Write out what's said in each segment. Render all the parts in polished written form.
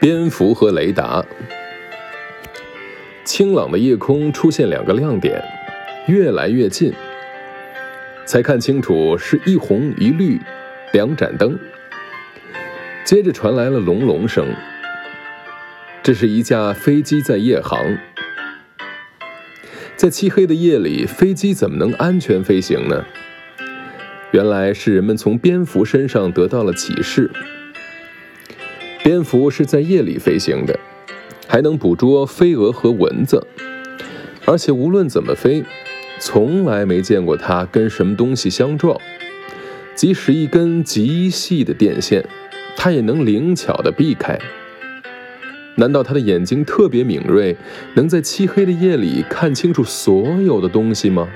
蝙蝠和雷达。清朗的夜空出现两个亮点，越来越近，才看清楚是一红一绿两盏灯。接着传来了隆隆声，这是一架飞机在夜航。在漆黑的夜里，飞机怎么能安全飞行呢？原来是人们从蝙蝠身上得到了启示。蝙蝠是在夜里飞行的，还能捕捉飞蛾和蚊子，而且无论怎么飞，从来没见过它跟什么东西相撞，即使一根极细的电线，它也能灵巧地避开。难道它的眼睛特别敏锐，能在漆黑的夜里看清楚所有的东西吗？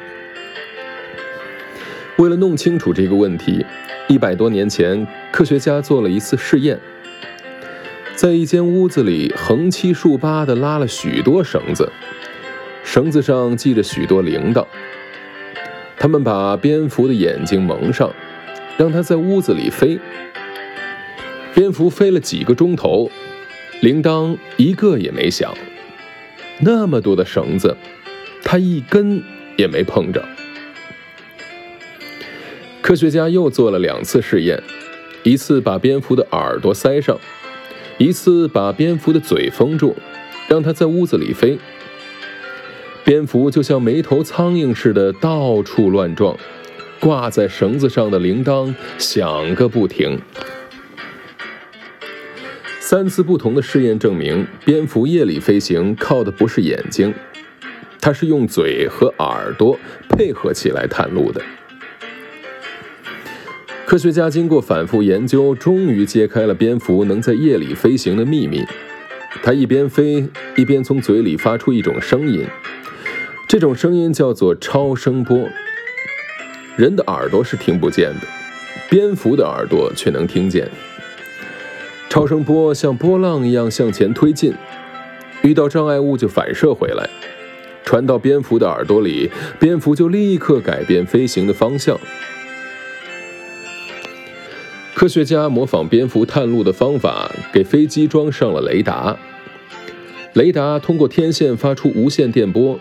为了弄清楚这个问题，100多年前，科学家做了一次试验，在一间屋子里横七竖八地拉了许多绳子，绳子上系着许多铃铛。他们把蝙蝠的眼睛蒙上，让它在屋子里飞。蝙蝠飞了几个钟头，铃铛一个也没响。那么多的绳子，它一根也没碰着。科学家又做了2次试验，一次把蝙蝠的耳朵塞上，一次把蝙蝠的嘴封住，让它在屋子里飞。蝙蝠就像没头苍蝇似的到处乱撞，挂在绳子上的铃铛响个不停。3次不同的试验证明，蝙蝠夜里飞行靠的不是眼睛，它是用嘴和耳朵配合起来探路的。科学家经过反复研究，终于揭开了蝙蝠能在夜里飞行的秘密。它一边飞，一边从嘴里发出一种声音，这种声音叫做超声波。人的耳朵是听不见的，蝙蝠的耳朵却能听见。超声波像波浪一样向前推进，遇到障碍物就反射回来，传到蝙蝠的耳朵里，蝙蝠就立刻改变飞行的方向。科学家模仿蝙蝠探路的方法，给飞机装上了雷达。雷达通过天线发出无线电波，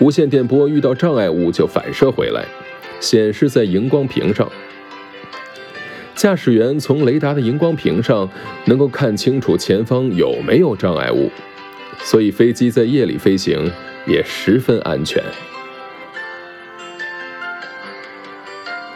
无线电波遇到障碍物就反射回来，显示在荧光屏上。驾驶员从雷达的荧光屏上能够看清楚前方有没有障碍物，所以飞机在夜里飞行也十分安全。